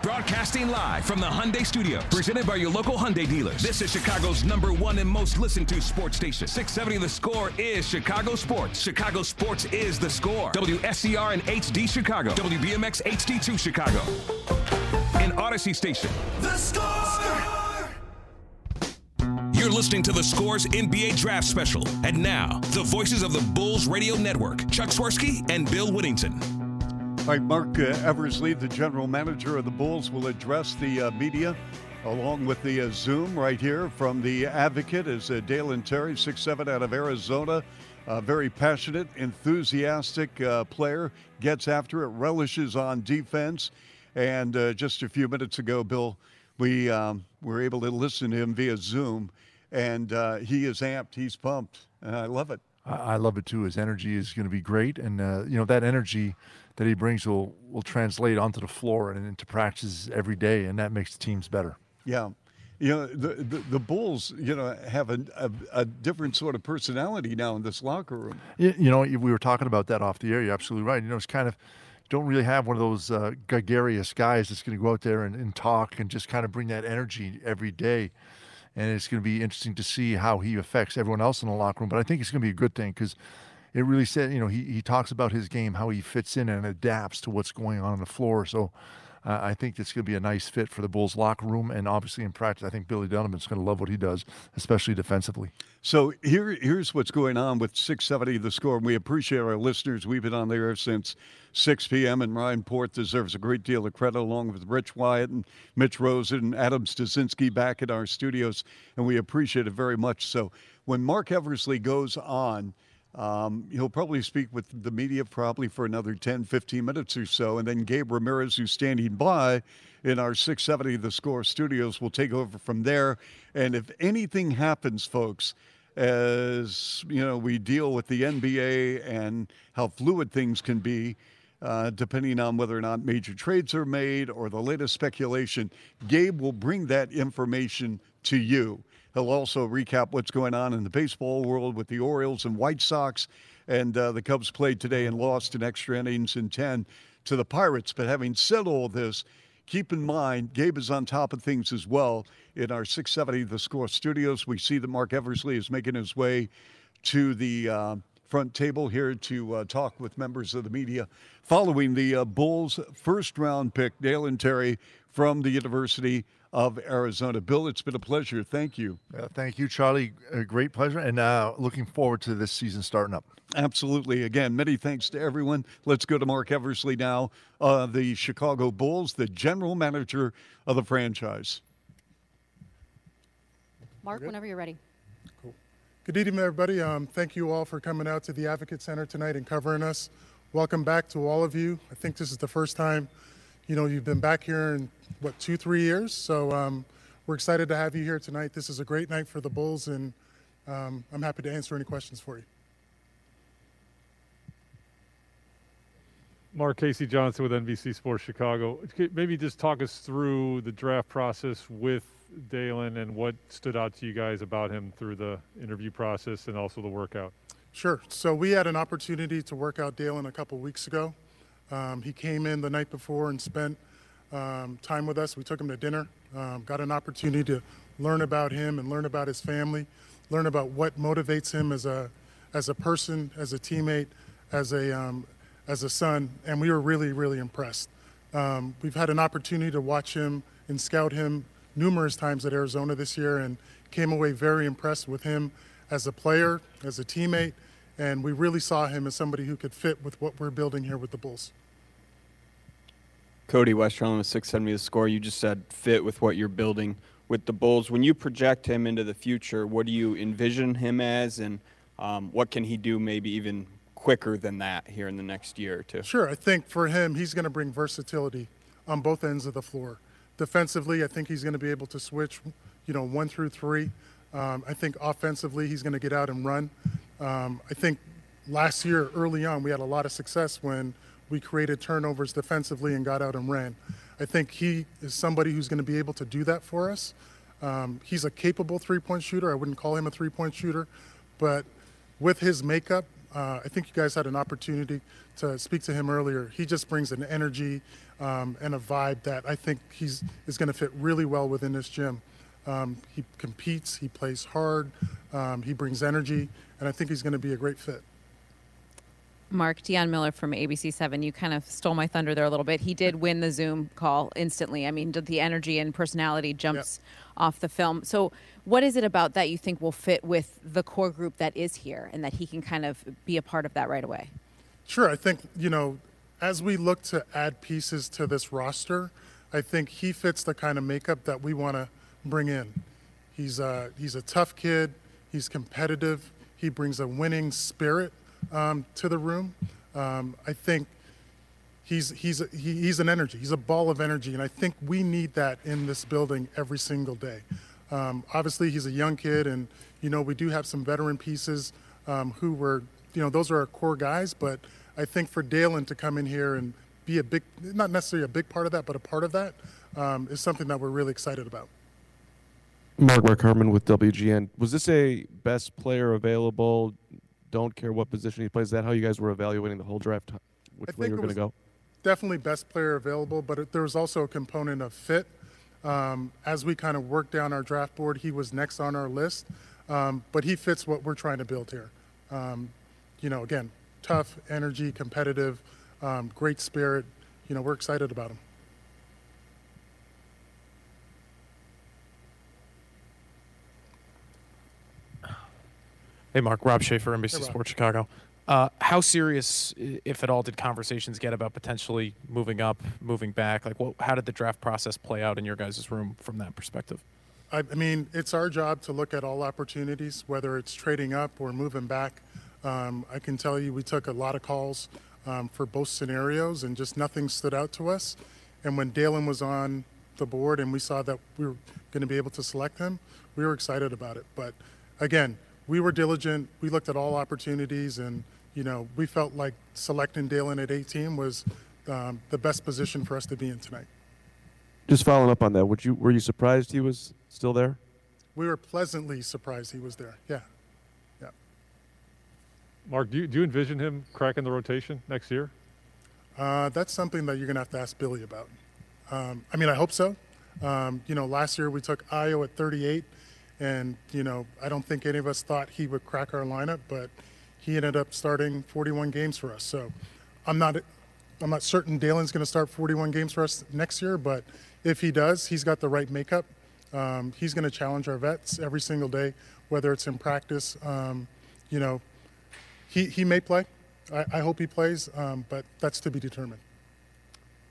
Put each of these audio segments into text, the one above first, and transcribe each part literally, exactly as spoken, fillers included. Broadcasting live from the Hyundai Studios, presented by your local Hyundai dealers. This is Chicago's number one and most listened to sports station. six seventy The Score is Chicago Sports. Chicago Sports is The Score. W S C R and H D Chicago. W B M X H D two Chicago. And Odyssey Station. The Score! You're listening to The Score's N B A Draft Special. And now, the voices of the Bulls Radio Network, Chuck Swirsky and Bill Whittington. All right, Mark uh, Eversley, the general manager of the Bulls, will address the uh, media along with the uh, Zoom right here from the Advocate. Is uh, Dalen Terry, six foot seven, out of Arizona, uh, very passionate, enthusiastic uh, player, gets after it, relishes on defense. And uh, just a few minutes ago, Bill, we um, were able to listen to him via Zoom, and uh, he is amped, he's pumped, and I love it. I love it too. His energy is going to be great, and uh, you know that energy that he brings will will translate onto the floor and into practices every day, and that makes the teams better. Yeah, you know the the, the Bulls, you know, have a, a a different sort of personality now in this locker room. You, you know, we were talking about that off the air. You're absolutely right. You know, it's kind of you don't really have one of those uh, gregarious guys that's going to go out there and, and talk and just kind of bring that energy every day. And it's going to be interesting to see how he affects everyone else in the locker room. But I think it's going to be a good thing because it really said, you know, he, he talks about his game, how he fits in and adapts to what's going on on the floor. So uh, I think it's going to be a nice fit for the Bulls locker room. And obviously in practice, I think Billy Donovan's going to love what he does, especially defensively. So here, here's what's going on with six seventy The Score. And we appreciate our listeners. We've been on the air since six p.m. and Ryan Port deserves a great deal of credit, along with Rich Wyatt and Mitch Rosen and Adam Stasinski back in our studios, and we appreciate it very much. So when Mark Eversley goes on, um, he'll probably speak with the media probably for another ten, fifteen minutes or so, and then Gabe Ramirez, who's standing by in our six seventy The Score studios, will take over from there. And if anything happens, folks, as you know, we deal with the N B A and how fluid things can be, Uh, depending on whether or not major trades are made or the latest speculation, Gabe will bring that information to you. He'll also recap what's going on in the baseball world with the Orioles and White Sox. And uh, the Cubs played today and lost in extra innings in ten to the Pirates. But having said all this, keep in mind, Gabe is on top of things as well. In our six seventy The Score studios, we see that Mark Eversley is making his way to the Uh, front table here to uh, talk with members of the media following the uh, Bulls' first-round pick, Dalen Terry from the University of Arizona. Bill, it's been a pleasure. Thank you. Uh, thank you, Charlie. A great pleasure, and uh, looking forward to this season starting up. Absolutely. Again, many thanks to everyone. Let's go to Mark Eversley now, uh, the Chicago Bulls, the general manager of the franchise. Mark, whenever you're ready. Good evening, everybody. Um, thank you all for coming out to the Advocate Center tonight and covering us. Welcome back to all of you. I think this is the first time, you know, you've been back here in, what, two, three years? So um, we're excited to have you here tonight. This is a great night for the Bulls, and um, I'm happy to answer any questions for you. Mark, Casey Johnson with N B C Sports Chicago. Maybe just talk us through the draft process with Dalen and what stood out to you guys about him through the interview process and also the workout. Sure. So we had an opportunity to work out Dalen a couple weeks ago. Um, he came in the night before and spent um, time with us. We took him to dinner, um, got an opportunity to learn about him and learn about his family, learn about what motivates him as a as a person, as a teammate, as a um, as a son, and we were really, really impressed. Um, we've had an opportunity to watch him and scout him numerous times at Arizona this year and came away very impressed with him as a player, as a teammate, and we really saw him as somebody who could fit with what we're building here with the Bulls. Cody Westerlund with six seventy The Score. You just said fit with what you're building with the Bulls. When you project him into the future, what do you envision him as, and um, what can he do maybe even quicker than that here in the next year or two? Sure. I think for him, he's going to bring versatility on both ends of the floor. Defensively, I think he's going to be able to switch, you know, one through three. Um, I think offensively, he's going to get out and run. Um, I think last year, early on, we had a lot of success when we created turnovers defensively and got out and ran. I think he is somebody who's going to be able to do that for us. Um, he's a capable three-point shooter. I wouldn't call him a three-point shooter, but with his makeup, uh, I think you guys had an opportunity to speak to him earlier. He just brings an energy um, and a vibe that I think he's is going to fit really well within this gym. Um, he competes, he plays hard, um, he brings energy, and I think he's going to be a great fit. Mark, Deion Miller from A B C seven, you kind of stole my thunder there a little bit. He did win the Zoom call instantly. I mean, the energy and personality jumps yep. off the film. So what is it about that you think will fit with the core group that is here and that he can kind of be a part of that right away? Sure. I think, you know, as we look to add pieces to this roster, I think he fits the kind of makeup that we want to bring in. He's a, he's a tough kid. He's competitive. He brings a winning spirit Um, to the room. Um, I think he's he's he, he's an energy. He's a ball of energy, and I think we need that in this building every single day. Um, obviously, he's a young kid, and you know we do have some veteran pieces um, who were you know those are our core guys. But I think for Dalen to come in here and be a big, not necessarily a big part of that, but a part of that um, is something that we're really excited about. Mark, Mark Herman with W G N. Was this a best player available? Don't care what position he plays. Is that how you guys were evaluating the whole draft, which way you're going to go? Definitely best player available, but it, there was also a component of fit. Um, as we kind of worked down our draft board, he was next on our list, um, but he fits what we're trying to build here. Um, you know, again, tough, energy, competitive, um, great spirit. You know, we're excited about him. Hey, Mark. Rob Schaefer, N B C hey, Sports Chicago. Uh, how serious, if at all, did conversations get about potentially moving up, moving back? Like, what, how did the draft process play out in your guys' room from that perspective? I, I mean, it's our job to look at all opportunities, whether it's trading up or moving back. Um, I can tell you we took a lot of calls um, for both scenarios, and just nothing stood out to us. And when Dalen was on the board and we saw that we were going to be able to select him, we were excited about it. But, again, we were diligent. We looked at all opportunities, and you know, we felt like selecting Dalen at eighteen was um, the best position for us to be in tonight. Just following up on that, would you were you surprised he was still there? We were pleasantly surprised he was there. Yeah, yeah. Mark, do you do you envision him cracking the rotation next year? Uh, that's something that you're gonna have to ask Billy about. Um, I mean, I hope so. Um, you know, last year we took Ayo at thirty-eight. And, you know, I don't think any of us thought he would crack our lineup, but he ended up starting forty-one games for us. So I'm not I'm not certain Dalen's going to start forty-one games for us next year, but if he does, he's got the right makeup. Um, he's going to challenge our vets every single day, whether it's in practice. Um, you know, he, he may play. I, I hope he plays, um, but that's to be determined.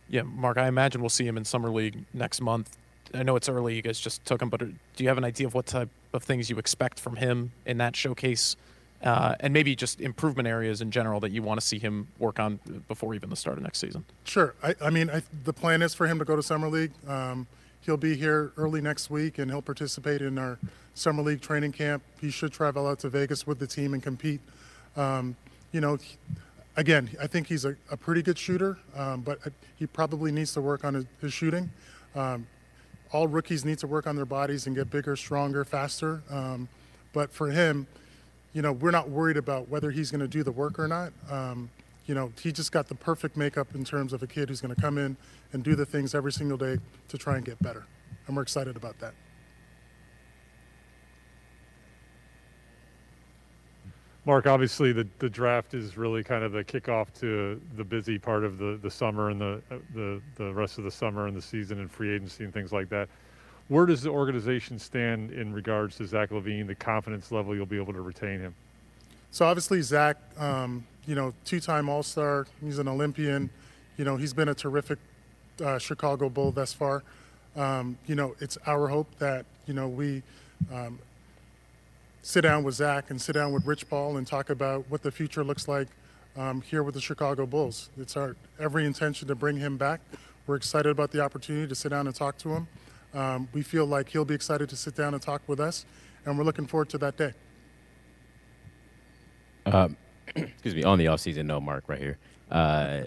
Yeah, Mark, I imagine we'll see him in Summer League next month. I know it's early, you guys just took him, but do you have an idea of what type of things you expect from him in that showcase? Uh, and maybe just improvement areas in general that you want to see him work on before even the start of next season? Sure. I, I mean, I, the plan is for him to go to Summer League. Um, he'll be here early next week, and he'll participate in our Summer League training camp. He should travel out to Vegas with the team and compete. Um, you know, again, I think he's a, a pretty good shooter, um, but he probably needs to work on his, his shooting. Um, All rookies need to work on their bodies and get bigger, stronger, faster. Um, but for him, you know, we're not worried about whether he's going to do the work or not. Um, you know, he just got the perfect makeup in terms of a kid who's going to come in and do the things every single day to try and get better. And we're excited about that. Mark, obviously the, the draft is really kind of the kickoff to the busy part of the, the summer and the, the the rest of the summer and the season and free agency and things like that. Where does the organization stand in regards to Zach LaVine, the confidence level you'll be able to retain him? So obviously Zach, um, you know, two-time All-Star, he's an Olympian. You know, he's been a terrific uh, Chicago Bull thus far. Um, you know, it's our hope that, you know, we um, sit down with Zach and sit down with Rich Paul and talk about what the future looks like um, here with the Chicago Bulls. It's our every intention to bring him back. We're excited about the opportunity to sit down and talk to him. Um, we feel like he'll be excited to sit down and talk with us, and we're looking forward to that day. Um, excuse me, on the offseason, no, Mark, right here. Uh,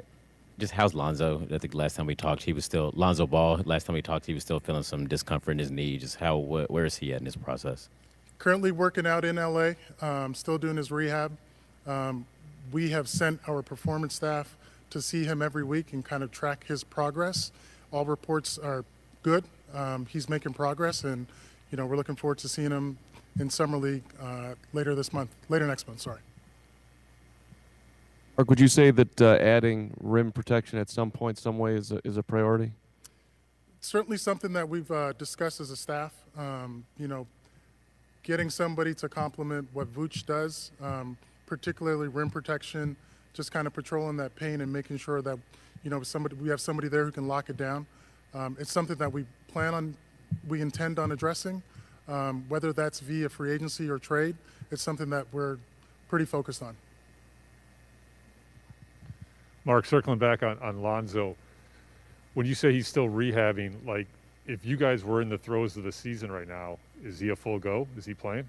just how's Lonzo? I think last time we talked, he was still – Lonzo Ball, last time we talked, he was still feeling some discomfort in his knee. Just how wh- – where is he at in this process? Currently working out in L A, um, still doing his rehab. Um, we have sent our performance staff to see him every week and kind of track his progress. All reports are good. Um, he's making progress, and, you know, we're looking forward to seeing him in Summer League uh, later this month – later next month, sorry. Mark, would you say that uh, adding rim protection at some point, some way, is a, is a priority? Certainly something that we've uh, discussed as a staff. Um, you know, getting somebody to complement what Vooch does, um, particularly rim protection, just kind of patrolling that paint and making sure that, you know, somebody we have somebody there who can lock it down. Um, it's something that we plan on, we intend on addressing. Um, whether that's via free agency or trade, it's something that we're pretty focused on. Mark, circling back on, on Lonzo, when you say he's still rehabbing, like if you guys were in the throes of the season right now, is he a full go? Is he playing?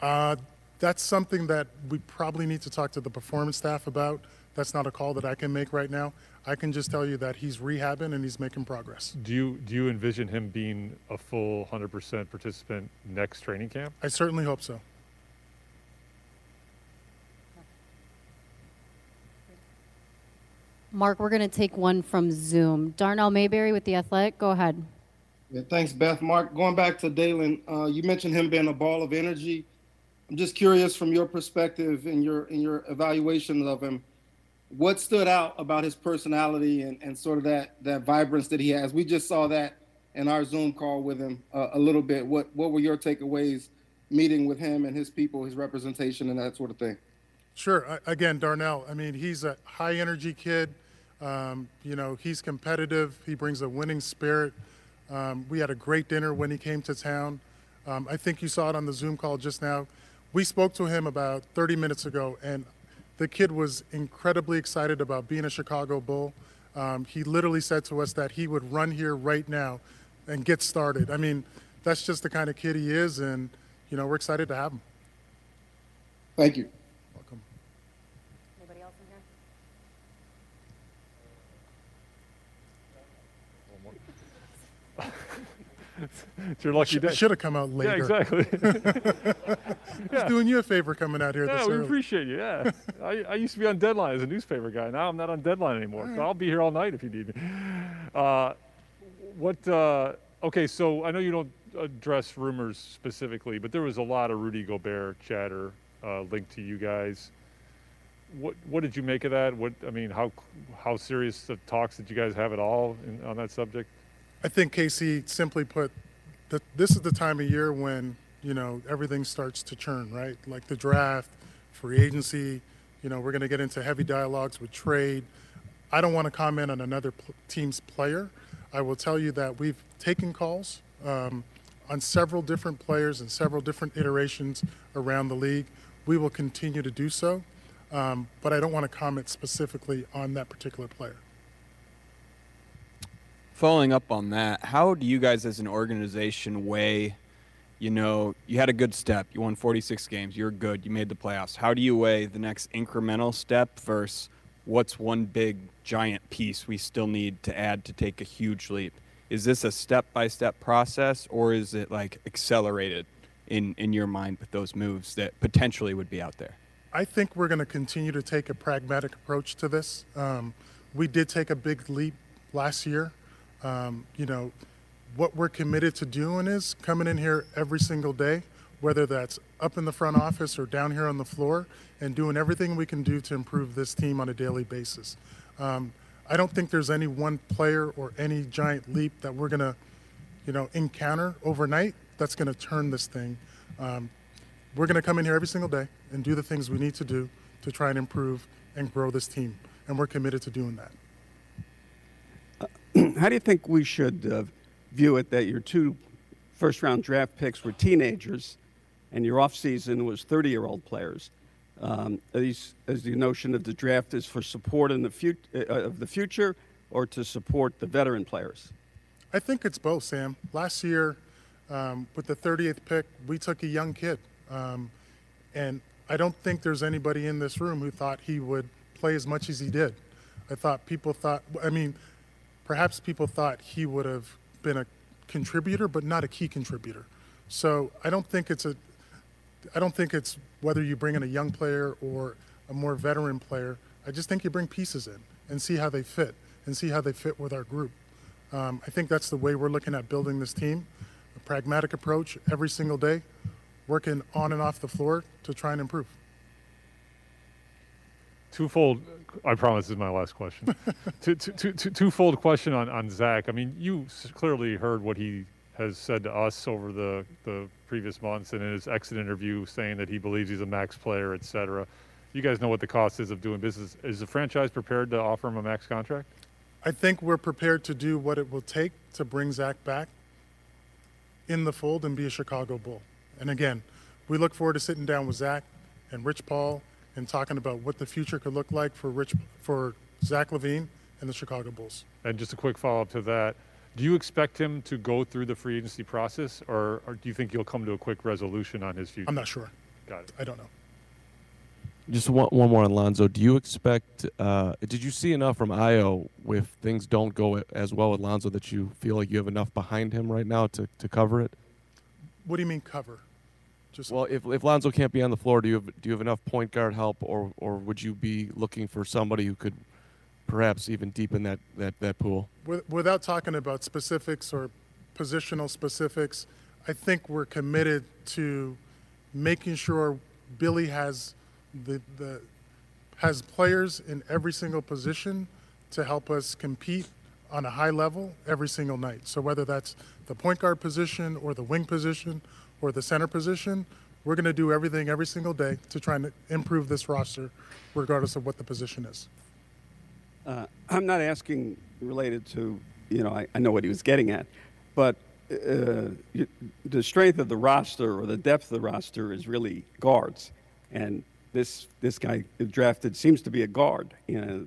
Uh, that's something that we probably need to talk to the performance staff about. That's not a call that I can make right now. I can just tell you that he's rehabbing and he's making progress. Do you do you envision him being a full one hundred percent participant next training camp? I certainly hope so. Mark, we're going to take one from Zoom. Darnell Mayberry with The Athletic. Go ahead. Yeah, thanks, Beth. Mark, going back to Dalen, uh, you mentioned him being a ball of energy. I'm just curious from your perspective and your in your evaluation of him, what stood out about his personality and, and sort of that, that vibrance that he has? We just saw that in our Zoom call with him uh, a little bit. What, what were your takeaways meeting with him and his people, his representation and that sort of thing? Sure. Again, Darnell, I mean, he's a high-energy kid. Um, you know, he's competitive. He brings a winning spirit. Um, we had a great dinner when he came to town. Um, I think you saw it on the Zoom call just now. We spoke to him about thirty minutes ago, and the kid was incredibly excited about being a Chicago Bull. Um, he literally said to us that he would run here right now and get started. I mean, that's just the kind of kid he is, and, you know, we're excited to have him. Thank you. It's your lucky day. Should have come out later. Yeah, exactly. He's yeah. doing you a favor coming out here yeah, this early. Yeah, we appreciate you, yeah. I, I used to be on deadline as a newspaper guy. Now I'm not on deadline anymore. Right. So I'll be here all night if you need me. Uh, what, uh, okay, so I know you don't address rumors specifically, but there was a lot of Rudy Gobert chatter uh, linked to you guys. What what did you make of that? What I mean, how, how serious the talks did you guys have at all in, on that subject? I think, Casey, simply put, the, this is the time of year when, you know, everything starts to churn, right? Like the draft, free agency, you know, we're going to get into heavy dialogues with trade. I don't want to comment on another pl- team's player. I will tell you that we've taken calls um, on several different players and several different iterations around the league. We will continue to do so, um, but I don't want to comment specifically on that particular player. Following up on that, how do you guys as an organization weigh, you know, you had a good step, you won forty-six games, you're good, you made the playoffs. How do you weigh the next incremental step versus what's one big giant piece we still need to add to take a huge leap? Is this a step-by-step process, or is it like accelerated in, in your mind with those moves that potentially would be out there? I think we're going to continue to take a pragmatic approach to this. Um, we did take a big leap last year. Um, you know, what we're committed to doing is coming in here every single day, whether that's up in the front office or down here on the floor and doing everything we can do to improve this team on a daily basis. Um, I don't think there's any one player or any giant leap that we're going to, you know, encounter overnight that's going to turn this thing. Um, we're going to come in here every single day and do the things we need to do to try and improve and grow this team, and we're committed to doing that. Uh, how do you think we should uh, view it that your two first-round draft picks were teenagers and your offseason was thirty-year-old players? Um, these, as the notion of the draft is for support in the fut uh, of the future or to support the veteran players? I think it's both, Sam. Last year, um, with the thirtieth pick, we took a young kid. Um, and I don't think there's anybody in this room who thought he would play as much as he did. I thought people thought, I mean, perhaps people thought he would have been a contributor, but not a key contributor. So I don't think it's a, I don't think it's whether you bring in a young player or a more veteran player. I just think you bring pieces in and see how they fit and see how they fit with our group. Um, I think that's the way we're looking at building this team, a pragmatic approach every single day, working on and off the floor to try and improve. Twofold, I promise this is my last question. two, two, two, two, twofold question on, on Zach. I mean, you clearly heard what he has said to us over the, the previous months and in his exit interview saying that he believes he's a max player, et cetera. You guys know what the cost is of doing business. Is the franchise prepared to offer him a max contract? I think we're prepared to do what it will take to bring Zach back in the fold and be a Chicago Bull. And again, we look forward to sitting down with Zach and Rich Paul and talking about what the future could look like for Rich, for Zach LaVine and the Chicago Bulls. And just a quick follow-up to that. Do you expect him to go through the free agency process, or, or do you think you'll come to a quick resolution on his future? I'm not sure. Got it. I don't know. Just one, one more on Lonzo. Do you expect uh, – did you see enough from Io if things don't go as well with Lonzo that you feel like you have enough behind him right now to, to cover it? What do you mean cover? Just well, if, if Lonzo can't be on the floor, do you have, do you have enough point guard help, or, or would you be looking for somebody who could – perhaps even deepen that, that, that pool? Without talking about specifics or positional specifics, I think we're committed to making sure Billy has the, the has players in every single position to help us compete on a high level every single night. So whether that's the point guard position or the wing position or the center position, we're going to do everything every single day to try and improve this roster regardless of what the position is. Uh, I'm not asking related to, you know, I, I know what he was getting at, but uh, you, the strength of the roster or the depth of the roster is really guards. And this this guy drafted seems to be a guard, you know,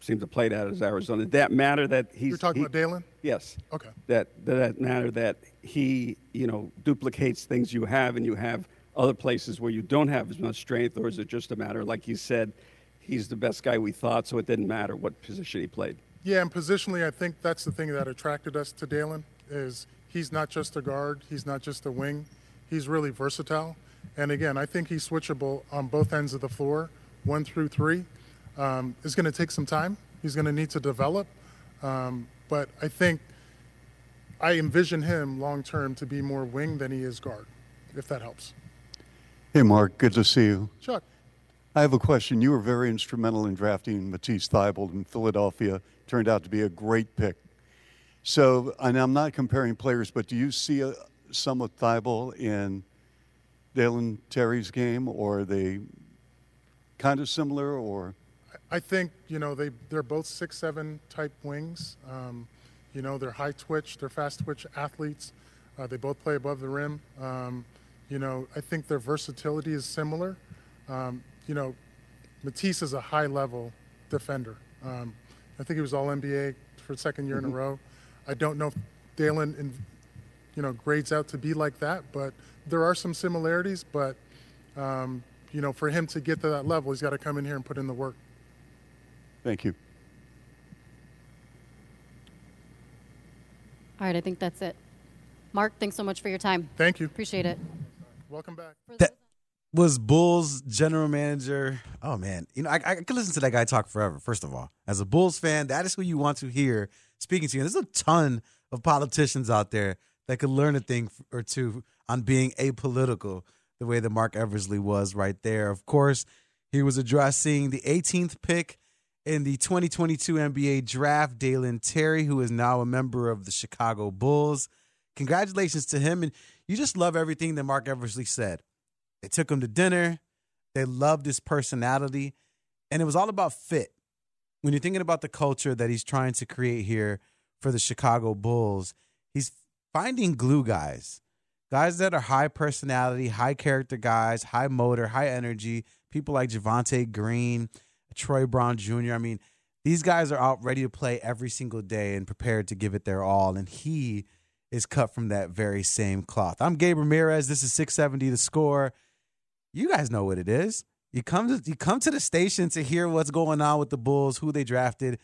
seems to play that as Arizona. Did that matter that he's... You're talking he, about Dalen? Yes. Okay. That, that matter that he, you know, duplicates things you have and you have other places where you don't have as much strength, or is it just a matter, like you said, he's the best guy we thought, so it didn't matter what position he played? Yeah, and positionally, I think that's the thing that attracted us to Dalen, is he's not just a guard, he's not just a wing, he's really versatile. And again, I think he's switchable on both ends of the floor, one through three. Um, it's gonna take some time, he's gonna need to develop, um, but I think I envision him long-term to be more wing than he is guard, if that helps. Hey, Mark, good to see you. Chuck. I have a question. You were very instrumental in drafting Matisse Thybulle in Philadelphia. Turned out to be a great pick. So, and I'm not comparing players, but do you see a, some of Thybulle in Dalen Terry's game, or are they kind of similar? Or I think, you know, they, they're both six seven type wings. Um, you know, they're high twitch, they're fast twitch athletes. Uh, they both play above the rim. Um, you know, I think their versatility is similar. Um, You know, Matisse is a high-level defender. Um, I think he was all N B A for the second year mm-hmm. in a row. I don't know if Dalen, in, you know, grades out to be like that, but there are some similarities. But, um, you know, for him to get to that level, he's got to come in here and put in the work. Thank you. All right, I think that's it. Mark, thanks so much for your time. Thank you. Appreciate it. Welcome back. That was Bulls general manager. Oh, man. You know, I, I could listen to that guy talk forever, first of all. As a Bulls fan, that is who you want to hear speaking to you. And there's a ton of politicians out there that could learn a thing or two on being apolitical. the way that Mark Eversley was right there. Of course, he was addressing the eighteenth pick in the twenty twenty-two N B A draft, Dalen Terry, who is now a member of the Chicago Bulls. Congratulations to him. And you just love everything that Mark Eversley said. They took him to dinner. They loved his personality. And it was all about fit. When you're thinking about the culture that he's trying to create here for the Chicago Bulls, he's finding glue guys, guys that are high personality, high character guys, high motor, high energy, people like Javonte Green, Troy Brown Junior I mean, these guys are out ready to play every single day and prepared to give it their all. And he is cut from that very same cloth. I'm Gabe Ramirez. This is six seventy The Score. You guys know what it is. You come to, you come to the station to hear what's going on with the Bulls, who they drafted.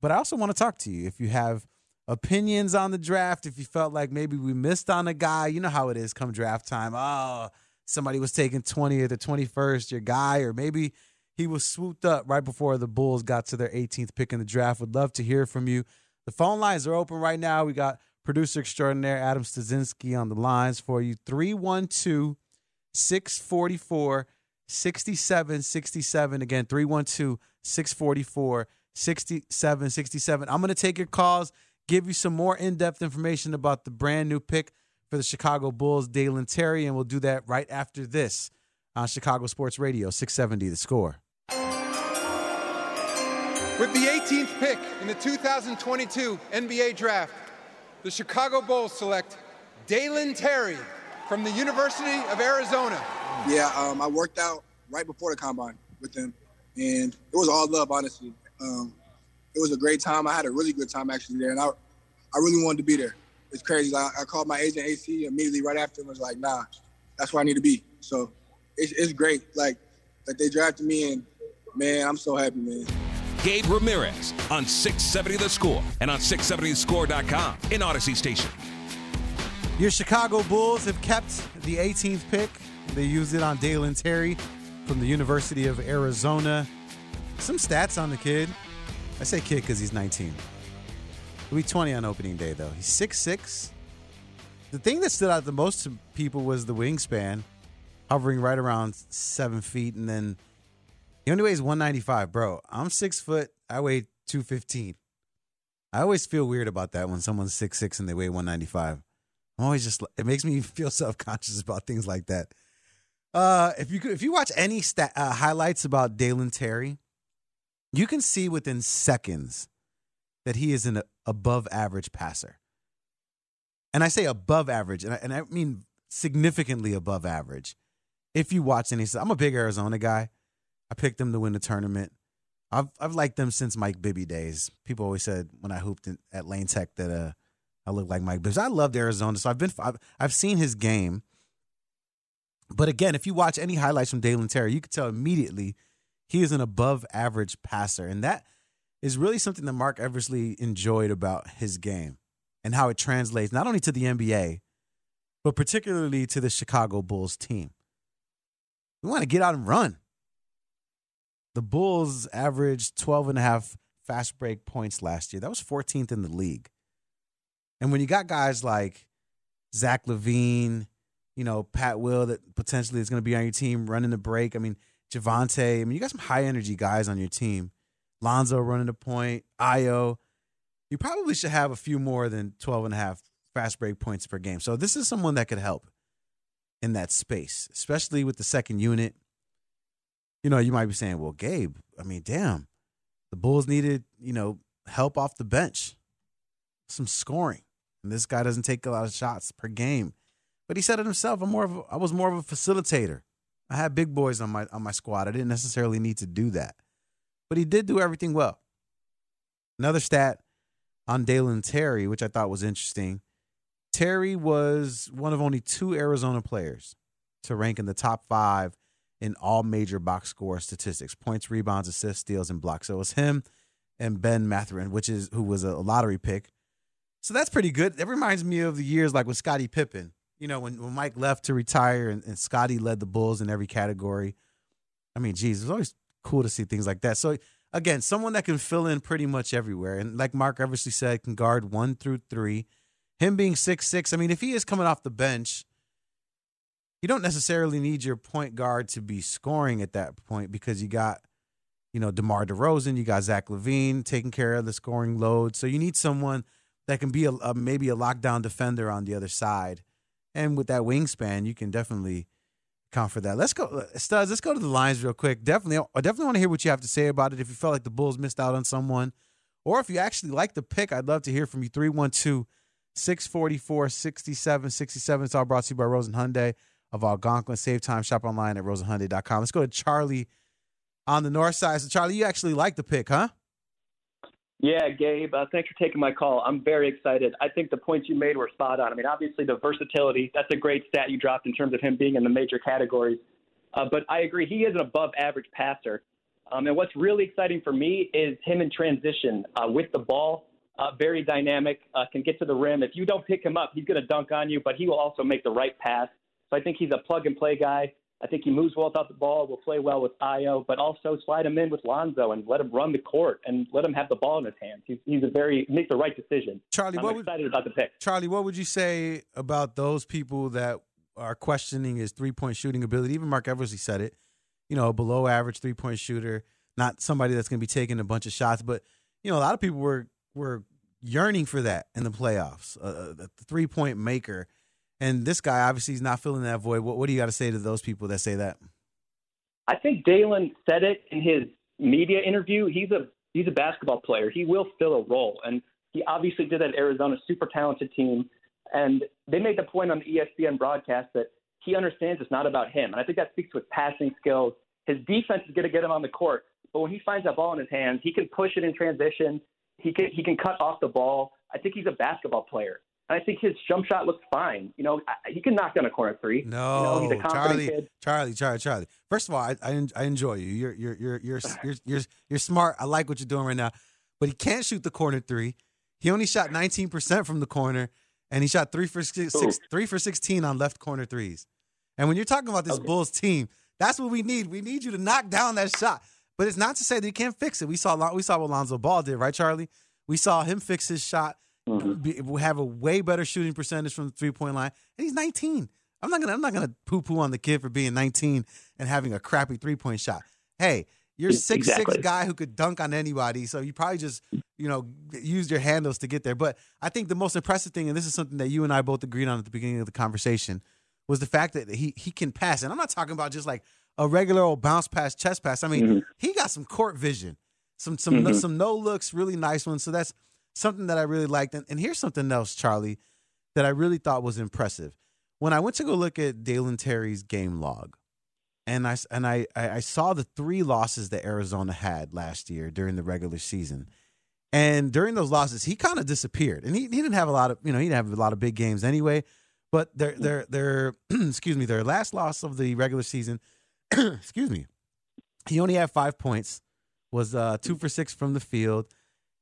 But I also want to talk to you. If you have opinions on the draft, if you felt like maybe we missed on a guy, you know how it is come draft time. Oh, somebody was taken twentieth or twenty-first, your guy, or maybe he was swooped up right before the Bulls got to their eighteenth pick in the draft. Would love to hear from you. The phone lines are open right now. We got producer extraordinaire Adam Stasinski on the lines for you. three one two, six four four, six seven six seven. Again, three one two, six four four, six seven six seven. I'm going to take your calls, give you some more in-depth information about the brand new pick for the Chicago Bulls, Dalen Terry, and we'll do that right after this on Chicago Sports Radio, six seventy The Score. With the eighteenth pick in the two thousand twenty-two N B A draft, the Chicago Bulls select Dalen Terry from the University of Arizona. Yeah, um, I worked out right before the combine with them, and it was all love, honestly. Um, it was a great time. I had a really good time actually there, and I, I really wanted to be there. It's crazy. I, I called my agent A C immediately right after and was like, nah, that's where I need to be. So it's, it's great. Like, like they drafted me, and, man, I'm so happy, man. Gabe Ramirez on six seventy The Score and on six seventy the score dot com in Odyssey Station. Your Chicago Bulls have kept the eighteenth pick. They used it on Dalen Terry from the University of Arizona. Some stats on the kid. I say kid because he's nineteen. He'll be twenty on opening day, though. He's six six. The thing that stood out the most to people was the wingspan, hovering right around seven feet. And then he only weighs one ninety-five, bro. I'm six foot. I weigh two fifteen. I always feel weird about that when someone's six six and they weigh one ninety-five. I'm always just, it makes me feel self-conscious about things like that. Uh, if you could, if you watch any stat, uh, highlights about Dalen Terry, you can see within seconds that he is an above-average passer. And I say above average, and I, and I mean significantly above average. If you watch any, I'm a big Arizona guy. I picked them to win the tournament. I've I've liked them since Mike Bibby days. People always said when I hooped in, at Lane Tech that uh, I looked like Mike Bibby. I loved Arizona, so I've been I've, I've seen his game. But again, if you watch any highlights from Dalen Terry, you can tell immediately he is an above-average passer. And that is really something that Mark Eversley enjoyed about his game and how it translates not only to the N B A, but particularly to the Chicago Bulls team. We want to get out and run. The Bulls averaged twelve and a half fast break points last year. That was fourteenth in the league. And when you got guys like Zach LaVine, you know, Pat Will, that potentially is going to be on your team running the break. I mean, Javonte. I mean, you got some high-energy guys on your team. Lonzo running the point, Ayo. You probably should have a few more than twelve and a half fast break points per game. So this is someone that could help in that space, especially with the second unit. You know, you might be saying, well, Gabe, I mean, damn, the Bulls needed, you know, help off the bench, some scoring. And this guy doesn't take a lot of shots per game. But he said it himself. I'm more of a, I was more of a facilitator. I had big boys on my on my squad. I didn't necessarily need to do that. But he did do everything well. Another stat on Dalen Terry, which I thought was interesting. Terry was one of only two Arizona players to rank in the top five in all major box score statistics: points, rebounds, assists, steals, and blocks. So it was him and Ben Mathurin, which is who was a lottery pick. So that's pretty good. That reminds me of the years like with Scottie Pippen. You know, when, when Mike left to retire and, and Scottie led the Bulls in every category. I mean, geez, it's always cool to see things like that. So, again, someone that can fill in pretty much everywhere. And like Mark Eversley said, can guard one through three. Him being six six, I mean, if he is coming off the bench, you don't necessarily need your point guard to be scoring at that point because you got, you know, DeMar DeRozan, you got Zach LaVine taking care of the scoring load. So you need someone that can be a, a maybe a lockdown defender on the other side. And with that wingspan, you can definitely count for that. Let's go, Studs, let's go to the lines real quick. Definitely, I definitely want to hear what you have to say about it. If you felt like the Bulls missed out on someone, or if you actually like the pick, I'd love to hear from you. three one two, six four four, six seven six seven. It's all brought to you by Rosen Hyundai of Algonquin. Save time. Shop online at rosen hyundai dot com. Let's go to Charlie on the north side. So, Charlie, you actually like the pick, huh? Yeah, Gabe, uh, thanks for taking my call. I'm very excited. I think the points you made were spot on. I mean, obviously the versatility, that's a great stat you dropped in terms of him being in the major categories. Uh, but I agree, he is an above-average passer. Um, and what's really exciting for me is him in transition uh, with the ball, uh, very dynamic, uh, can get to the rim. If you don't pick him up, he's going to dunk on you, but he will also make the right pass. So I think he's a plug-and-play guy. I think he moves well without the ball, will play well with Ayo, but also slide him in with Lonzo and let him run the court and let him have the ball in his hands. He's, he's a very – makes the right decision. Charlie, I'm what excited would, about the pick. Charlie, what would you say about those people that are questioning his three-point shooting ability? Even Mark Eversley said it, you know, below average three-point shooter, not somebody that's going to be taking a bunch of shots. But, you know, a lot of people were, were yearning for that in the playoffs, a, a three-point maker. And this guy obviously is not filling that void. What, what do you got to say to those people that say that? I think Dalen said it in his media interview. He's a he's a basketball player. He will fill a role, and he obviously did that at Arizona, super talented team. And they made the point on the E S P N broadcast that he understands it's not about him, and I think that speaks to his passing skills. His defense is going to get him on the court, but when he finds that ball in his hands, he can push it in transition. He can he can cut off the ball. I think he's a basketball player. I think his jump shot looks fine. You know, he can knock down a corner three. No, you know, he's a Charlie, kid. Charlie, Charlie, Charlie. First of all, I, I I enjoy you. You're you're you're you're you're you're you're smart. I like what you're doing right now. But he can't shoot the corner three. He only shot nineteen percent from the corner, and he shot three for six, six, three for sixteen on left corner threes. And when you're talking about this okay. Bulls team, that's what we need. We need you to knock down that shot. But it's not to say that you can't fix it. We saw we saw what Lonzo Ball did, right, Charlie? We saw him fix his shot. Mm-hmm. We'll have a way better shooting percentage from the three-point line, and he's nineteen. I'm not gonna, I'm not gonna poo-poo on the kid for being nineteen and having a crappy three-point shot. Hey, you're a six foot six exactly. guy who could dunk on anybody, so you probably just, you know, used your handles to get there. But I think the most impressive thing, and this is something that you and I both agreed on at the beginning of the conversation, was the fact that he he can pass. And I'm not talking about just like a regular old bounce pass, chest pass. I mean, mm-hmm. he got some court vision, some some mm-hmm. some no looks, really nice ones. So that's something that I really liked. And, and here's something else, Charlie, that I really thought was impressive. When I went to go look at Dalen Terry's game log, and I and I, I saw the three losses that Arizona had last year during the regular season. And during those losses, he kind of disappeared. And he, he didn't have a lot of, you know, he didn't have a lot of big games anyway. But their their their excuse me, their last loss of the regular season, excuse me, he only had five points, was uh, two for six from the field.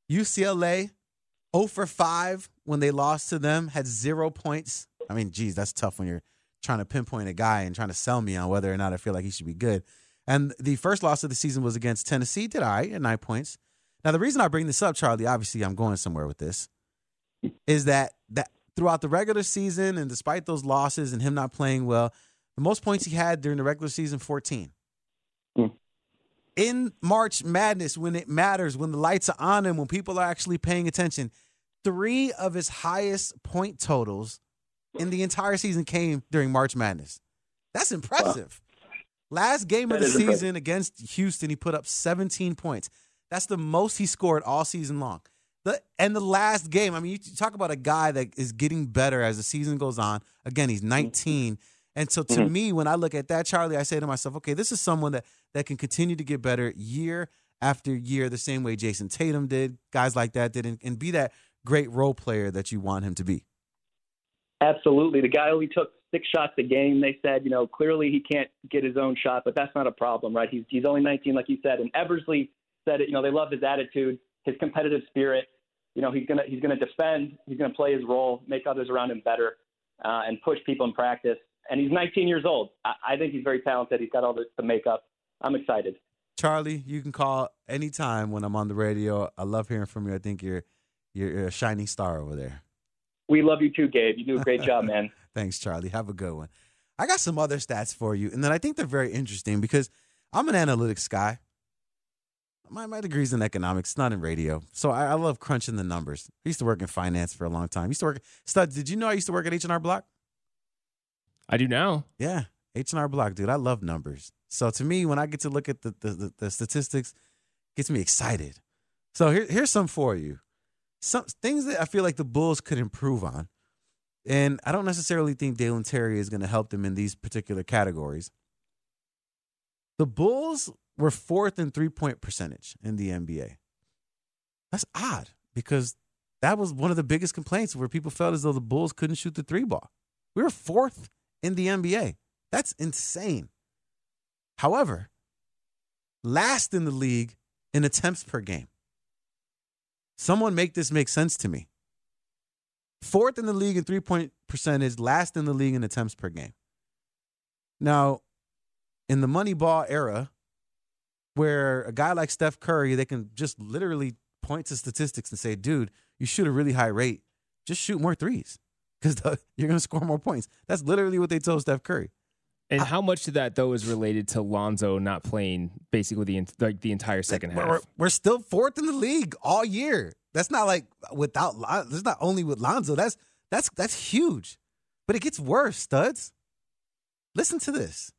U C L A zero for five when they lost to them, had zero points. I mean, geez, that's tough when you're trying to pinpoint a guy and trying to sell me on whether or not I feel like he should be good. And the first loss of the season was against Tennessee. Did I at nine points? Now, the reason I bring this up, Charlie, obviously I'm going somewhere with this, is that that throughout the regular season and despite those losses and him not playing well, the most points he had during the regular season, fourteen. Mm. In March Madness, when it matters, when the lights are on and when people are actually paying attention, three of his highest point totals in the entire season came during March Madness. That's impressive. Wow. Last game that of the season impressive. Against Houston, he put up seventeen points. That's the most he scored all season long. The, and the last game, I mean, you talk about a guy that is getting better as the season goes on. Again, he's nineteen. And so to mm-hmm. me, when I look at that, Charlie, I say to myself, okay, this is someone that, that can continue to get better year after year, the same way Jason Tatum did, guys like that did, and, and be that great role player that you want him to be. Absolutely. The guy only took six shots a game. They said, you know, clearly he can't get his own shot, but that's not a problem, right? He's he's only nineteen, like you said. And Eversley said it, you know, they love his attitude, his competitive spirit. You know, he's gonna he's gonna defend, he's gonna play his role, make others around him better, uh, and push people in practice. And he's nineteen years old. I think he's very talented. He's got all the makeup. I'm excited. Charlie, you can call anytime when I'm on the radio. I love hearing from you. I think you're you're a shining star over there. We love you too, Gabe. You do a great job, man. Thanks, Charlie. Have a good one. I got some other stats for you, and then I think they're very interesting because I'm an analytics guy. My, my degree's in economics, not in radio. So I, I love crunching the numbers. I used to work in finance for a long time. I used to work, Studs, did you know I used to work at H and R Block? I do now. Yeah, H and R Block, dude. I love numbers. So to me, when I get to look at the the, the, the statistics, it gets me excited. So here, here's some for you. Some things that I feel like the Bulls could improve on. And I don't necessarily think Dalen Terry is going to help them in these particular categories. The Bulls were fourth in three-point percentage in the N B A. That's odd because that was one of the biggest complaints where people felt as though the Bulls couldn't shoot the three ball. We were fourth in the N B A. That's insane. However, last in the league in attempts per game. Someone make this make sense to me. Fourth in the league in three-point percentage, last in the league in attempts per game. Now, in the Moneyball era, where a guy like Steph Curry, they can just literally point to statistics and say, dude, you shoot a really high rate. Just shoot more threes because you're going to score more points. That's literally what they told Steph Curry. And I, how much of that, though, is related to Lonzo not playing basically the like the entire second like, half? We're, we're still fourth in the league all year. That's not like without Lonzo. That's not only with Lonzo. That's, that's, that's huge. But it gets worse, Studs. Listen to this.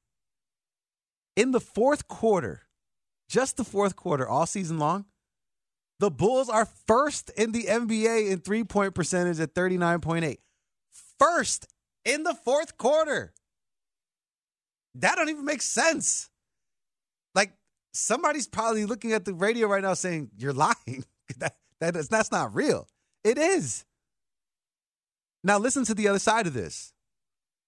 In the fourth quarter, just the fourth quarter, all season long, the Bulls are first in the N B A in three-point percentage at thirty-nine point eight. First in the fourth quarter. That don't even make sense. Like, somebody's probably looking at the radio right now saying, you're lying. that, that is, that's not real. It is. Now, listen to the other side of this.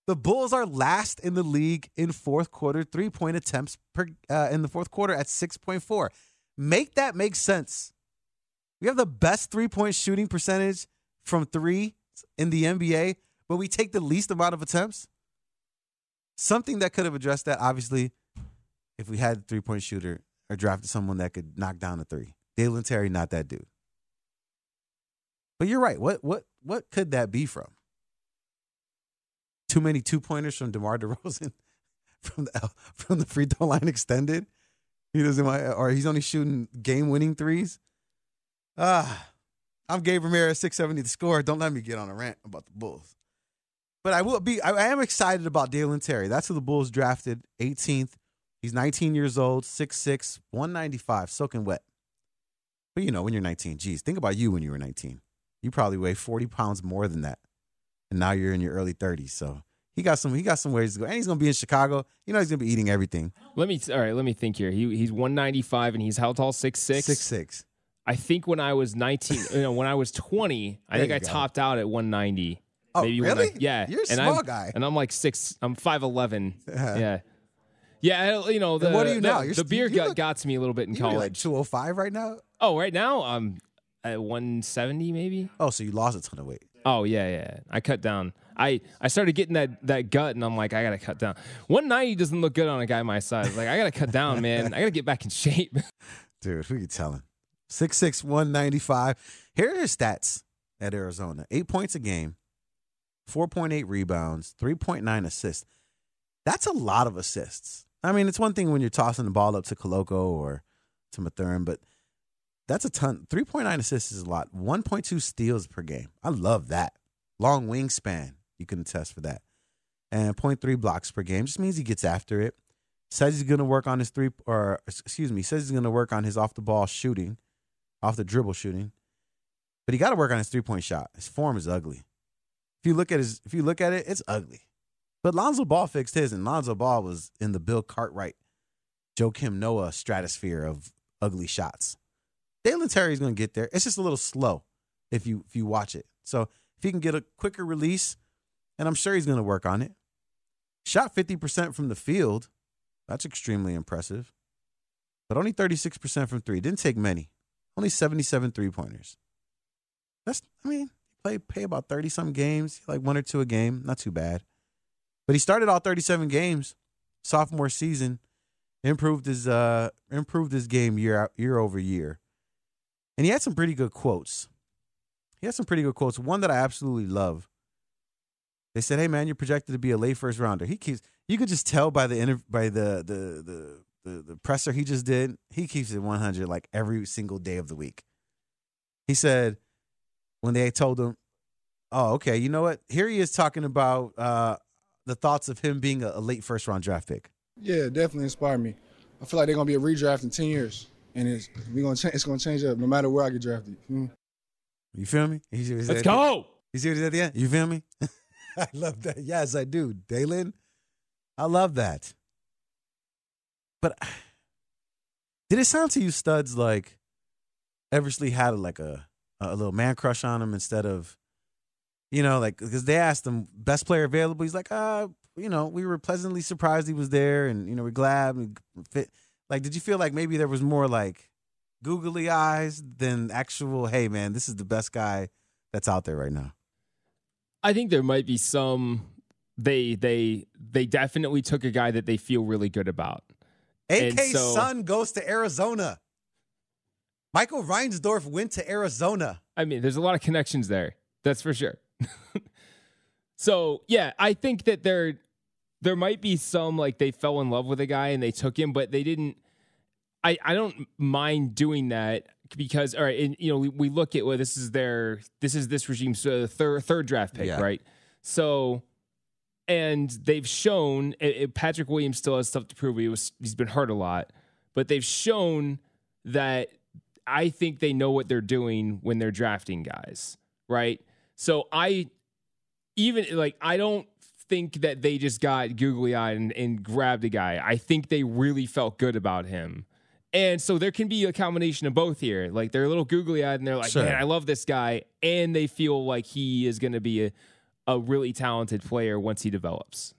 The Bulls are last in the league in fourth quarter three-point attempts per, uh, in the fourth quarter at six point four. Make that make sense. We have the best three-point shooting percentage from three in the N B A, but we take the least amount of attempts. Something that could have addressed that, obviously, if we had a three-point shooter or drafted someone that could knock down a three. Dalen Terry, not that dude. But you're right. What what what could that be from? Too many two-pointers from DeMar DeRozan from the from the free throw line extended. He doesn't want, or he's only shooting game-winning threes. Ah, I'm Gabe Ramirez, six seventy The Score. Don't let me get on a rant about the Bulls. But I will be. I, I am excited about Dalen Terry. That's who the Bulls drafted, eighteenth. He's nineteen years old, six six, one ninety-five, soaking wet. But you know, when you're nineteen, geez, think about you when you were nineteen. You probably weigh forty pounds more than that. And now you're in your early thirties, so he got some he got some ways to go. And he's gonna be in Chicago. You know he's gonna be eating everything. Let me all right. Let me think here. He he's one ninety-five, and he's how tall? six six six six I think when I was nineteen, you know, when I was twenty, I think I go. topped out at one ninety. Oh, maybe really? Yeah, you're a and small I'm, guy, and I'm like six. I'm five eleven. Yeah, yeah. You know the and what are you the, now? You're, the beer you got, look, got to me a little bit in college. Like two oh five right now. Oh, right now I'm at one seventy maybe. Oh, so you lost a ton of weight. Oh, yeah, yeah. I cut down. I, I started getting that, that gut, and I'm like, I got to cut down. one ninety doesn't look good on a guy my size. Like, I got to cut down, man. I got to get back in shape. Dude, who you telling? six six, one ninety-five. Here are his stats at Arizona. Eight points a game, four point eight rebounds, three point nine assists. That's a lot of assists. I mean, it's one thing when you're tossing the ball up to Koloko or to Mathurin, but that's a ton. three point nine assists is a lot. one point two steals per game. I love that. Long wingspan. You can attest for that. And zero point three blocks per game. Just means he gets after it. Says he's going to work on his three, or excuse me, says he's going to work on his off the ball shooting, off the dribble shooting. But he got to work on his three-point shot. His form is ugly. If you look at his, if you look at it, it's ugly. But Lonzo Ball fixed his, and Lonzo Ball was in the Bill Cartwright, Joakim Noah stratosphere of ugly shots. Dalen Terry is going to get there. It's just a little slow if you if you watch it. So if he can get a quicker release, and I'm sure he's going to work on it. Shot fifty percent from the field. That's extremely impressive. But only thirty-six percent from three. Didn't take many. Only seventy-seven three-pointers. That's, I mean, play pay about thirty-some games, like one or two a game. Not too bad. But he started all thirty-seven games sophomore season. Improved his uh improved his game year out, year over year. And he had some pretty good quotes. He had some pretty good quotes. One that I absolutely love They said, "Hey man, you're projected to be a late first rounder." He keeps. You could just tell by the interv- by the the the. The, the presser he just did, he keeps it one hundred like every single day of the week. He said when they told him, oh, okay, you know what? Here he is talking about uh, the thoughts of him being a, a late first-round draft pick. Yeah, definitely inspired me. I feel like they're going to be a redraft in ten years, and it's we gonna cha- it's going to change up no matter where I get drafted. Mm. You feel me? Let's go! You see what he said at the end? You feel me? I love that. Yes, I do. Dalen, I love that. But did it sound to you, studs, like Eversley had like a a little man crush on him instead of, you know, like because they asked him best player available. He's like, ah, uh, you know, we were pleasantly surprised he was there, and you know, we're glad we fit. Like, did you feel like maybe there was more like googly eyes than actual? Hey, man, this is the best guy that's out there right now. I think there might be some. They they they definitely took a guy that they feel really good about. A K's so, son goes to Arizona. Michael Reinsdorf went to Arizona. I mean, there's a lot of connections there. That's for sure. So, yeah, I think that there, there might be some, like, they fell in love with a guy and they took him, but they didn't. I, I don't mind doing that because, all right, and, you know, we, we look at, well, this is their, this is this regime's uh, third, third draft pick, yeah. Right? So... And they've shown it, Patrick Williams still has stuff to prove. He was, he's been hurt a lot, but they've shown that I think they know what they're doing when they're drafting guys. Right. So I even like, I don't think that they just got googly eyed and, and grabbed a guy. I think they really felt good about him. And so there can be a combination of both here. Like they're a little googly eyed and they're like, sure. Man, I love this guy. And they feel like he is going to be a, a really talented player once he develops.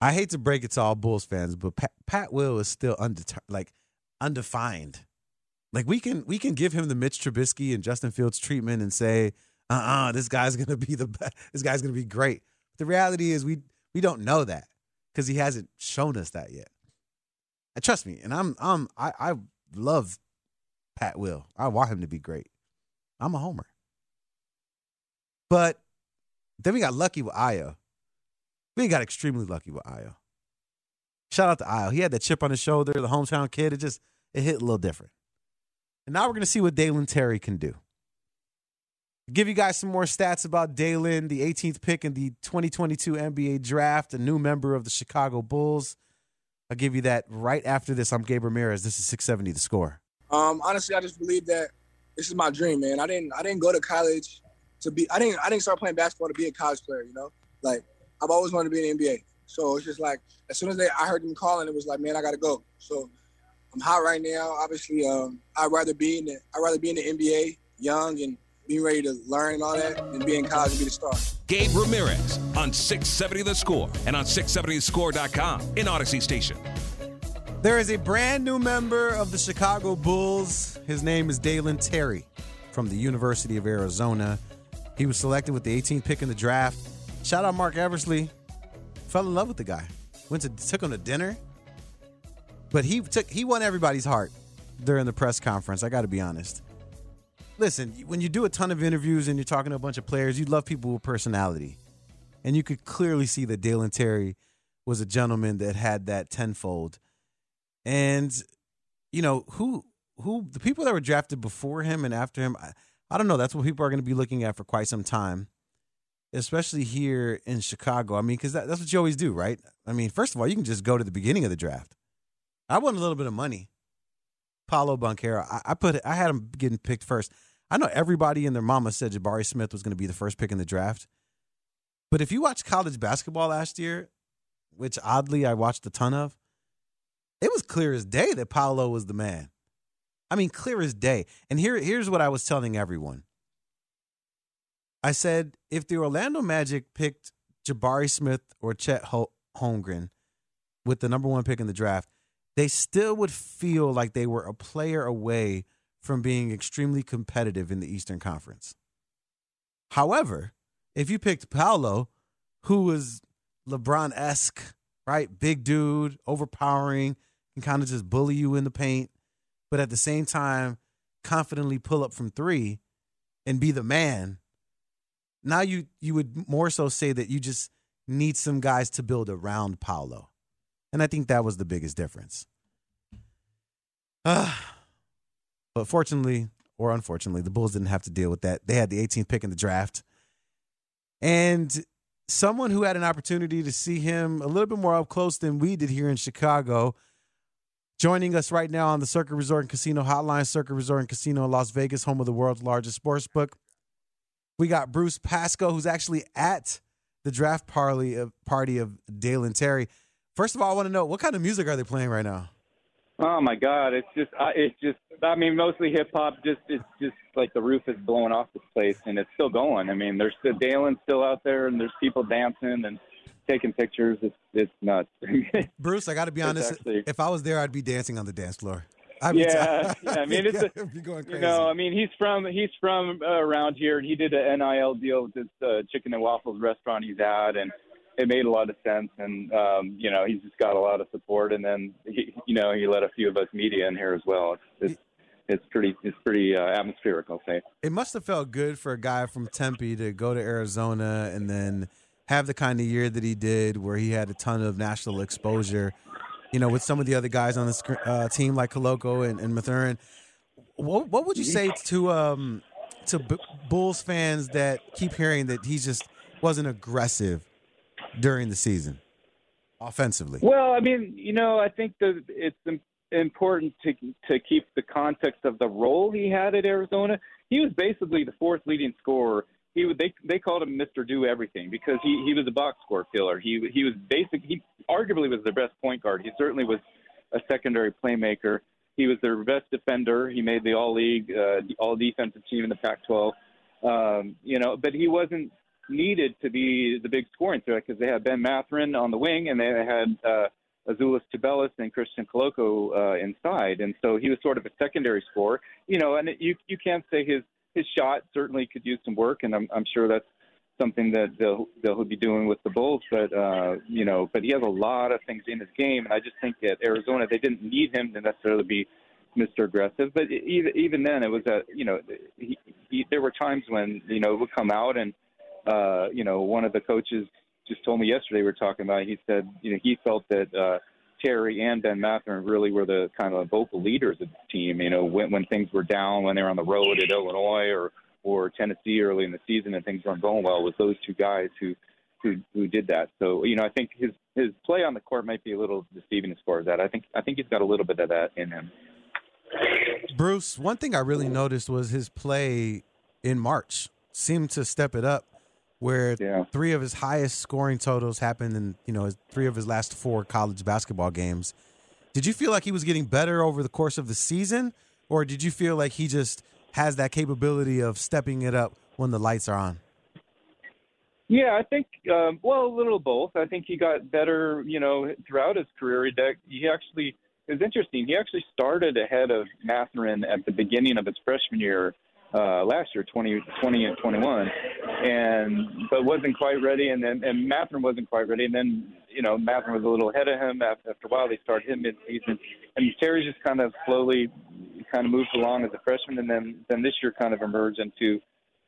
I hate to break it to all Bulls fans, but Pat, Pat Will is still undeter- like undefined. Like we can we can give him the Mitch Trubisky and Justin Fields treatment and say, uh uh-uh, uh, this guy's gonna be the best. This guy's gonna be great. But the reality is we we don't know that because he hasn't shown us that yet. And trust me, and I'm I'm I, I love Pat Will. I want him to be great. I'm a homer. But then we got lucky with Ayo. We got extremely lucky with Ayo. Shout out to Ayo. He had that chip on his shoulder, the hometown kid. It just it hit a little different. And now we're going to see what Dalen Terry can do. Give you guys some more stats about Dalen, the eighteenth pick in the twenty twenty-two N B A draft, a new member of the Chicago Bulls. I'll give you that right after this. I'm Gabe Ramirez. This is six seventy The Score. Um, honestly, I just believe that this is my dream, man. I didn't I didn't go to college. To be, I didn't, I didn't start playing basketball to be a college player, you know. Like I've always wanted to be in the N B A, so it's just like as soon as they, I heard them calling, it was like, man, I gotta go. So I'm hot right now. Obviously, um, I'd rather be in, the, I'd rather be in the N B A, young and being ready to learn and all that, than be in college and be the star. Gabe Ramirez on six seventy The Score and on six seventy the score dot com in Odyssey Station. There is a brand new member of the Chicago Bulls. His name is Dalen Terry from the University of Arizona. He was selected with the eighteenth pick in the draft. Shout out Mark Eversley. Fell in love with the guy. Went to took him to dinner. But he took he won everybody's heart during the press conference. I got to be honest. Listen, when you do a ton of interviews and you're talking to a bunch of players, you love people with personality. And you could clearly see that Dalen Terry was a gentleman that had that tenfold. And you know, who who the people that were drafted before him and after him, I, I don't know. That's what people are going to be looking at for quite some time, especially here in Chicago. I mean, because that, that's what you always do, right? I mean, first of all, you can just go to the beginning of the draft. I want a little bit of money. Paolo Banchero, I, I put, I had him getting picked first. I know everybody and their mama said Jabari Smith was going to be the first pick in the draft. But if you watch college basketball last year, which oddly I watched a ton of, it was clear as day that Paolo was the man. I mean, clear as day. And here, here's what I was telling everyone. I said, if the Orlando Magic picked Jabari Smith or Chet Holmgren with the number one pick in the draft, they still would feel like they were a player away from being extremely competitive in the Eastern Conference. However, if you picked Paolo, who was LeBron-esque, right? Big dude, overpowering, can kind of just bully you in the paint. But at the same time, confidently pull up from three and be the man, now you you would more so say that you just need some guys to build around Paolo. And I think that was the biggest difference. Uh, but fortunately, or unfortunately, the Bulls didn't have to deal with that. They had the eighteenth pick in the draft. And someone who had an opportunity to see him a little bit more up close than we did here in Chicago, joining us right now on the Circa Resort and Casino Hotline, Circa Resort and Casino in Las Vegas, home of the world's largest sports book. We got Bruce Pascoe, who's actually at the draft party of, party of Dalen Terry. First of all, I want to know, what kind of music are they playing right now? Oh my God! It's just, it's just. I mean, mostly hip hop. Just, it's just like the roof is blowing off this place, and it's still going. I mean, there's still Dalen's still out there, and there's people dancing and taking pictures. It's, it's nuts. Bruce, I got to be honest. Actually, if I was there, I'd be dancing on the dance floor. I'd yeah, be t- yeah, I mean, it's a, it'd be going crazy. You know, I mean, he's from he's from uh, around here, and he did an N I L deal with this uh, chicken and waffles restaurant he's at, and it made a lot of sense, and, um, you know, he's just got a lot of support. And then, he, you know, he let a few of us media in here as well. It's it's, it's pretty it's pretty uh, atmospheric, I'll say. It must have felt good for a guy from Tempe to go to Arizona and then have the kind of year that he did where he had a ton of national exposure, you know, with some of the other guys on the uh, team like Koloko and, and Mathurin. What, what would you say to, um, to B- Bulls fans that keep hearing that he just wasn't aggressive during the season, offensively? Well, I mean, you know, I think that it's important to to keep the context of the role he had at Arizona. He was basically the fourth leading scorer. He would, they they called him Mister Do Everything because he, he was a box score killer. He he was basic. He arguably was their best point guard. He certainly was a secondary playmaker. He was their best defender. He made the All League, uh, All Defensive Team in the Pac twelve. Um, you know, but he wasn't needed to be the big scoring threat because they had Ben Mathurin on the wing and they had uh, Azulis Tubelis and Christian Koloko uh, inside. And so he was sort of a secondary scorer, you know, and you you can't say his, his shot certainly could use some work. And I'm, I'm sure that's something that they'll, they'll be doing with the Bulls, but uh, you know, but he has a lot of things in his game. And I just think at Arizona, they didn't need him to necessarily be Mister Aggressive, but even, even then it was a, you know, he, he, there were times when, you know, it would come out and, Uh, you know, one of the coaches just told me yesterday we were talking about it. He said, you know, he felt that uh, Terry and Ben Mathurin really were the kind of vocal leaders of the team, you know, when, when things were down, when they were on the road at Illinois or, or Tennessee early in the season and things weren't going well, was those two guys who, who, who did that. So, you know, I think his, his play on the court might be a little deceiving as far as that. I think, I think he's got a little bit of that in him. Bruce, one thing I really noticed was his play in March seemed to step it up, where yeah. three of his highest scoring totals happened in, you know, his, three of his last four college basketball games. Did you feel like he was getting better over the course of the season, or did you feel like he just has that capability of stepping it up when the lights are on? Yeah, I think, um, well, a little both. I think he got better, you know, throughout his career. He actually, it was interesting, he actually started ahead of Mathurin at the beginning of his freshman year, Uh, last year, twenty, twenty and twenty-one, and but wasn't quite ready, and then and Mathurin wasn't quite ready, and then, you know, Mathurin was a little ahead of him. After, after a while, they started him mid-season, and Terry just kind of slowly kind of moved along as a freshman, and then, then this year kind of emerged into,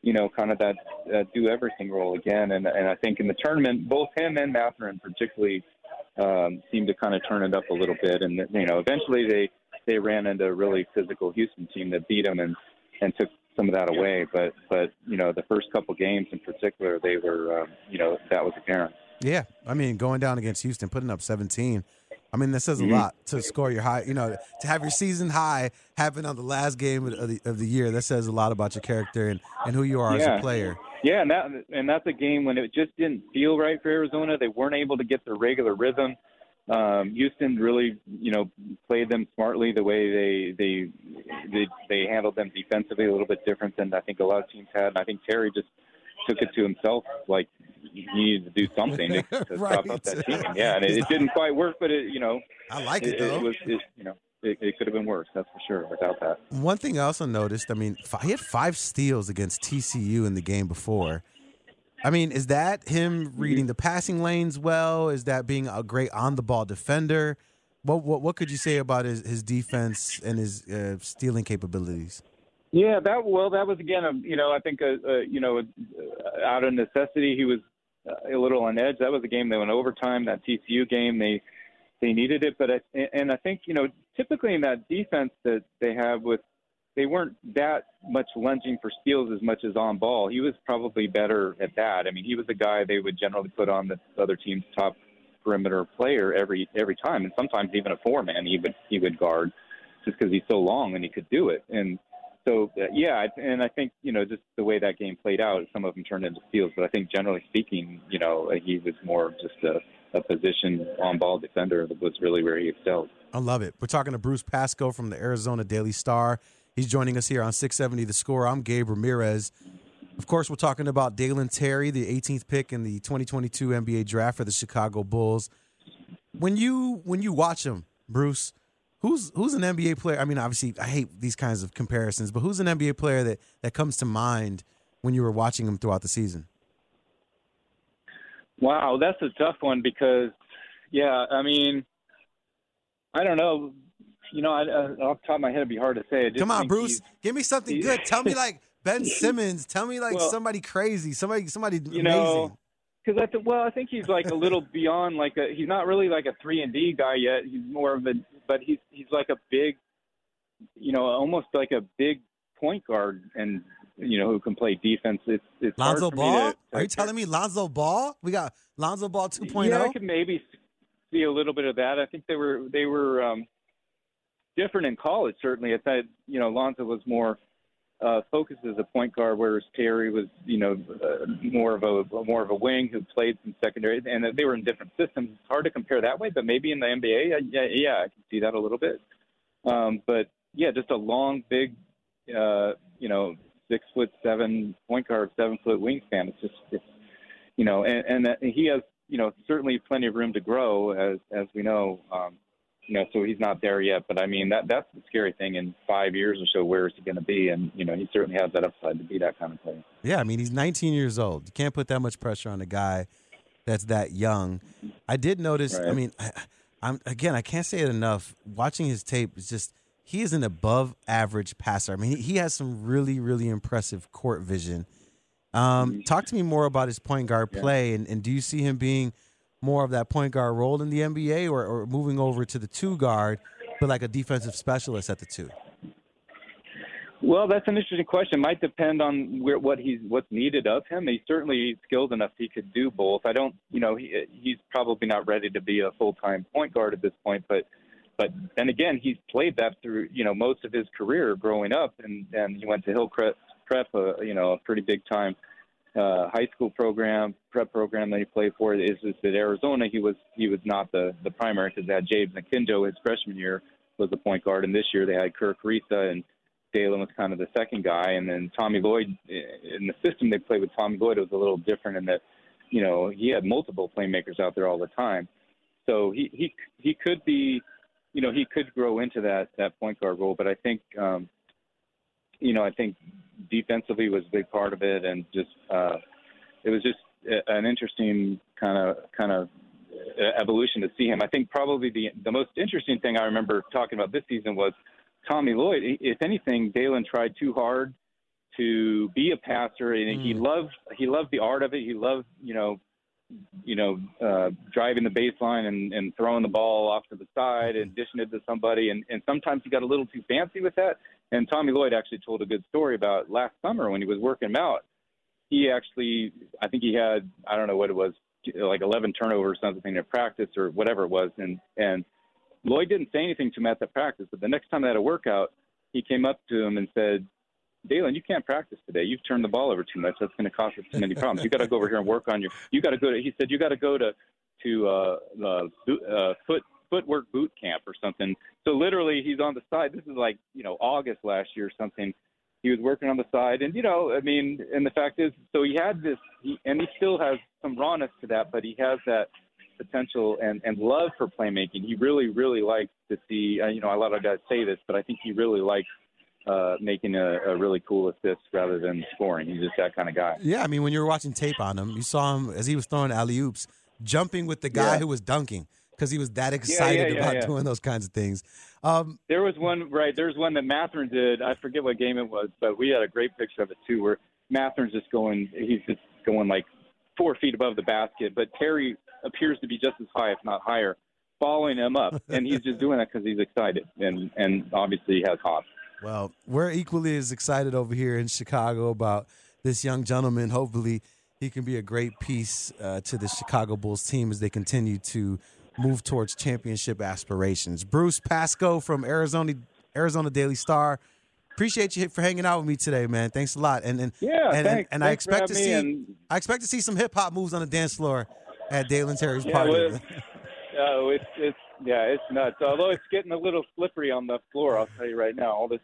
you know, kind of that uh, do-everything role again, and and I think in the tournament, both him and Mathurin particularly um, seemed to kind of turn it up a little bit, and, you know, eventually they, they ran into a really physical Houston team that beat them and, and took some of that away, but but you know, the first couple games in particular, they were um, you know, that was apparent. Yeah, I mean, going down against Houston, putting up seventeen, I mean, that says mm-hmm. a lot to score your high, you know, to have your season high happen on the last game of the of the year. That says a lot about your character and, and who you are yeah. as a player. Yeah, and that and that's a game when it just didn't feel right for Arizona. They weren't able to get their regular rhythm. Um, Houston really, you know, played them smartly the way they, they they they handled them defensively, a little bit different than I think a lot of teams had. And I think Terry just took it to himself, like he needed to do something to, to right. stop up that team. Yeah, and it, it didn't quite work, but it, you know, I like it. It, though. it was, it, you know, it, it could have been worse. That's for sure. Without that, one thing I also noticed. I mean, he had five steals against T C U in the game before. I mean, is that him reading the passing lanes well? Is that being a great on-the-ball defender? What what what could you say about his, his defense and his uh, stealing capabilities? Yeah, that well, that was again, a, you know, I think, a, a, you know, out of necessity, he was a little on edge. That was a game they went overtime. That T C U game, they they needed it. But I, and I think, you know, typically in that defense that they have with, they weren't that much lunging for steals as much as on ball. He was probably better at that. I mean, he was the guy they would generally put on the other team's top perimeter player every every time, and sometimes even a four man he would he would guard just because he's so long and he could do it. And so, yeah, and I think, you know, just the way that game played out, some of them turned into steals. But I think generally speaking, you know, he was more just a, a position on-ball defender that was really where he excelled. I love it. We're talking to Bruce Pascoe from the Arizona Daily Star. He's joining us here on six seventy The Score. I'm Gabe Ramirez. Of course, we're talking about Dalen Terry, the eighteenth pick in the twenty twenty-two N B A draft for the Chicago Bulls. When you when you watch him, Bruce, Who's who's an N B A player? I mean, obviously, I hate these kinds of comparisons, but who's an N B A player that, that comes to mind when you were watching him throughout the season? Wow, that's a tough one because, yeah, I mean, I don't know. You know, I, I, off the top of my head, it'd be hard to say. Come on, Bruce, give me something good. Tell me like Ben Simmons. Tell me like well, somebody crazy, somebody somebody you amazing. Know, Because I th- well, I think he's like a little beyond like a. He's not really like a three and D guy yet. He's more of a, but he's he's like a big, you know, almost like a big point guard, and you know who can play defense. It's it's Lonzo Ball. To, to Are you telling me Lonzo Ball? We got Lonzo Ball two point oh. Yeah, I could maybe see a little bit of that. I think they were they were um, different in college. Certainly, I thought you know Lonzo was more. Uh, focused as a point guard, whereas Terry was, you know, uh, more of a more of a wing who played some secondary, and they were in different systems. It's hard to compare that way, but maybe in the N B A, I, yeah, yeah, I can see that a little bit. Um, but yeah, just a long, big, uh, you know, six foot seven point guard, seven foot wingspan. It's just, it's, you know, and, and that he has, you know, certainly plenty of room to grow, as as we know. Um, You know, so he's not there yet. But, I mean, that that's the scary thing. In five years or so, where is he going to be? And, you know, he certainly has that upside to be that kind of player. Yeah, I mean, he's nineteen years old. You can't put that much pressure on a guy that's that young. I did notice, right. I mean, I, I'm again, I can't say it enough. Watching his tape is just he is an above-average passer. I mean, he has some really, really impressive court vision. Um, talk to me more about his point guard play, yeah. and, and do you see him being – more of that point guard role in the N B A or, or moving over to the two guard, but like a defensive specialist at the two? Well, that's an interesting question. Might depend on where, what he's, what's needed of him. He's certainly skilled enough. He could do both. I don't, you know, he, he's probably not ready to be a full-time point guard at this point, but, but then again, he's played that through, you know, most of his career growing up. And and he went to Hillcrest Prep, a, you know, a pretty big time, Uh, high school program, prep program that he played for. Is just that Arizona, he was he was not the, the primary because they had James Nakindo his freshman year was the point guard, and this year they had Kirk Risa, and Dalen was kind of the second guy. And then Tommy Lloyd, in the system they played with Tommy Lloyd, it was a little different in that, you know, he had multiple playmakers out there all the time. So he he, he could be, you know, he could grow into that, that point guard role, but I think um, – you know, I think defensively was a big part of it, and just uh, it was just an interesting kind of kind of evolution to see him. I think probably the the most interesting thing I remember talking about this season was Tommy Lloyd. If anything, Dalen tried too hard to be a passer, and mm. he loved he loved the art of it. He loved you know you know uh, driving the baseline and, and throwing the ball off to the side and dishing it to somebody, and, and sometimes he got a little too fancy with that. And Tommy Lloyd actually told a good story about last summer when he was working him out. He actually, I think he had, I don't know what it was, like eleven turnovers or something at practice or whatever it was. And, and Lloyd didn't say anything to him at the practice, but the next time they had a workout, he came up to him and said, Dalen, you can't practice today. You've turned the ball over too much. That's going to cause us too many problems. You got to go over here and work on your, you got to go to, he said, you got to go to, to uh, uh, uh, foot, footwork boot camp or something. So literally he's on the side. This is like, you know, August last year or something. He was working on the side and, you know, I mean, and the fact is, so he had this, he, and he still has some rawness to that, but he has that potential and, and love for playmaking. He really, really likes to see, uh, you know, a lot of guys say this, but I think he really likes uh, making a, a really cool assist rather than scoring. He's just that kind of guy. Yeah. I mean, when you were watching tape on him, you saw him as he was throwing alley-oops, jumping with the guy yeah. who was dunking. because he was that excited yeah, yeah, yeah, about yeah. doing those kinds of things. Um, there was one, right, there's one that Mathurin did. I forget what game it was, but we had a great picture of it, too, where Mathurin's just going, he's just going like four feet above the basket, but Terry appears to be just as high, if not higher, following him up, and he's just doing that because he's excited and, and obviously has hops. Well, we're equally as excited over here in Chicago about this young gentleman. Hopefully he can be a great piece uh, to the Chicago Bulls team as they continue to move towards championship aspirations. Bruce Pascoe from Arizona Arizona Daily Star, appreciate you for hanging out with me today, man. Thanks a lot. And and yeah, and, and, and I expect to see and... I expect to see some hip hop moves on the dance floor at Dalen Terry's yeah, party. Well, oh, it's it's yeah, it's nuts. Although it's getting a little slippery on the floor, I'll tell you right now. All this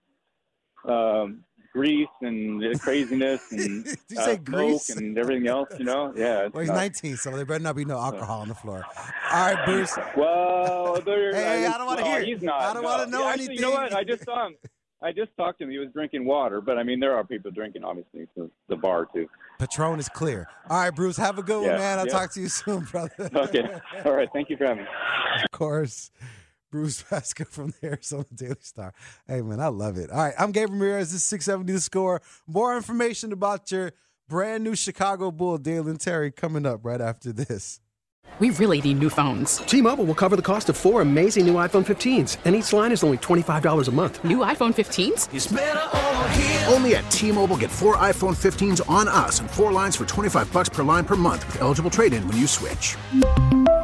um, grease and craziness and Did you say uh, grease? Smoke and everything else, you know. Yeah. Well, he's nuts. nineteen, so there better not be no alcohol on the floor. All right, Bruce. Well, there, hey, I, just, I don't want to well, hear. He's not. I don't no. want to know yeah, anything. Actually, you know what? I just saw him. I just talked to him. He was drinking water, but I mean, there are people drinking, obviously, so the bar too. Patron is clear. All right, Bruce, have a good yeah, one, man. I'll yeah. talk to you soon, brother. Okay. All right. Thank you for having me. Of course, Bruce Pascoe from the Arizona Daily Star. Hey, man, I love it. All right, I'm Gabe Ramirez. This is six seventy The Score. More information about your brand new Chicago Bull, Dalen Terry, coming up right after this. We really need new phones. T-Mobile will cover the cost of four amazing new iPhone fifteens, and each line is only twenty-five dollars a month. New iPhone fifteens? It's better over here. Only at T-Mobile, get four iPhone fifteens on us and four lines for twenty-five dollars per line per month with eligible trade-in when you switch.